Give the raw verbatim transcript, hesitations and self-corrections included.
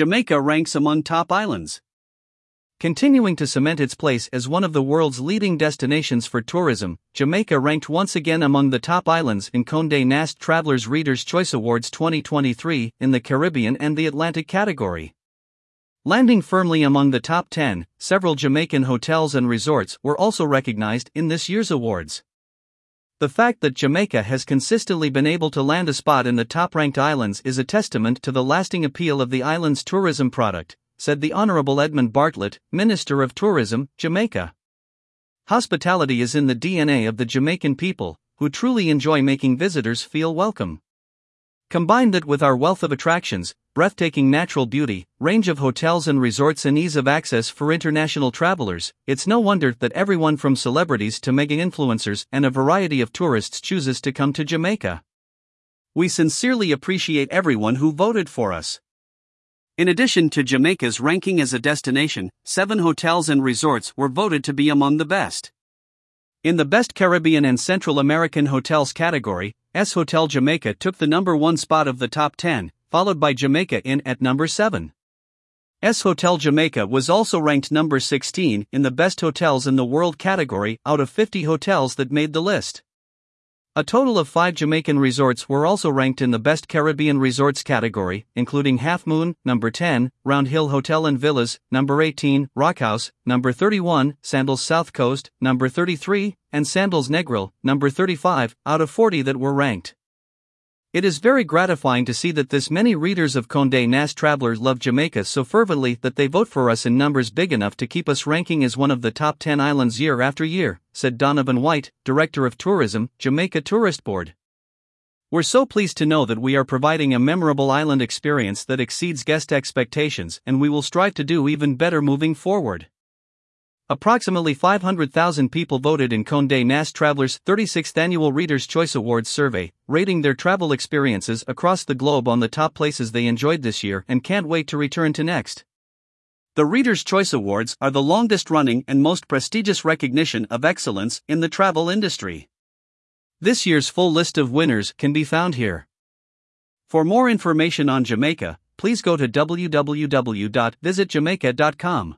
Jamaica ranks among top islands, continuing to cement its place as one of the world's leading destinations for tourism. Jamaica ranked once again among the top islands in Condé Nast Traveler's Reader's Choice Awards twenty twenty-three in the Caribbean and the Atlantic category. Landing firmly among the top ten, several Jamaican hotels and resorts were also recognized in this year's awards. The fact that Jamaica has consistently been able to land a spot in the top-ranked islands is a testament to the lasting appeal of the island's tourism product, said the Honorable Edmund Bartlett, Minister of Tourism, Jamaica. Hospitality is in the D N A of the Jamaican people, who truly enjoy making visitors feel welcome. Combine that with our wealth of attractions, breathtaking natural beauty, range of hotels and resorts, and ease of access for international travelers, it's no wonder that everyone from celebrities to mega-influencers and a variety of tourists chooses to come to Jamaica. We sincerely appreciate everyone who voted for us. In addition to Jamaica's ranking as a destination, seven hotels and resorts were voted to be among the best. In the Best Caribbean and Central American Hotels category, S Hotel Jamaica took the number one spot of the top ten, followed by Jamaica Inn at number seven. S Hotel Jamaica was also ranked number sixteen in the Best Hotels in the World category out of fifty hotels that made the list. A total of five Jamaican resorts were also ranked in the Best Caribbean Resorts category, including Half Moon, number ten, Round Hill Hotel and Villas, number eighteen, Rockhouse, number thirty-one, Sandals South Coast, number thirty-three, and Sandals Negril, number thirty-five, out of forty that were ranked. It is very gratifying to see that this many readers of Condé Nast Traveler love Jamaica so fervently that they vote for us in numbers big enough to keep us ranking as one of the top ten islands year after year, said Donovan White, Director of Tourism, Jamaica Tourist Board. We're so pleased to know that we are providing a memorable island experience that exceeds guest expectations, and we will strive to do even better moving forward. Approximately five hundred thousand people voted in Condé Nast Traveler's thirty-sixth Annual Reader's Choice Awards survey, rating their travel experiences across the globe on the top places they enjoyed this year and can't wait to return to next. The Reader's Choice Awards are the longest-running and most prestigious recognition of excellence in the travel industry. This year's full list of winners can be found here. For more information on Jamaica, please go to w w w dot visit jamaica dot com.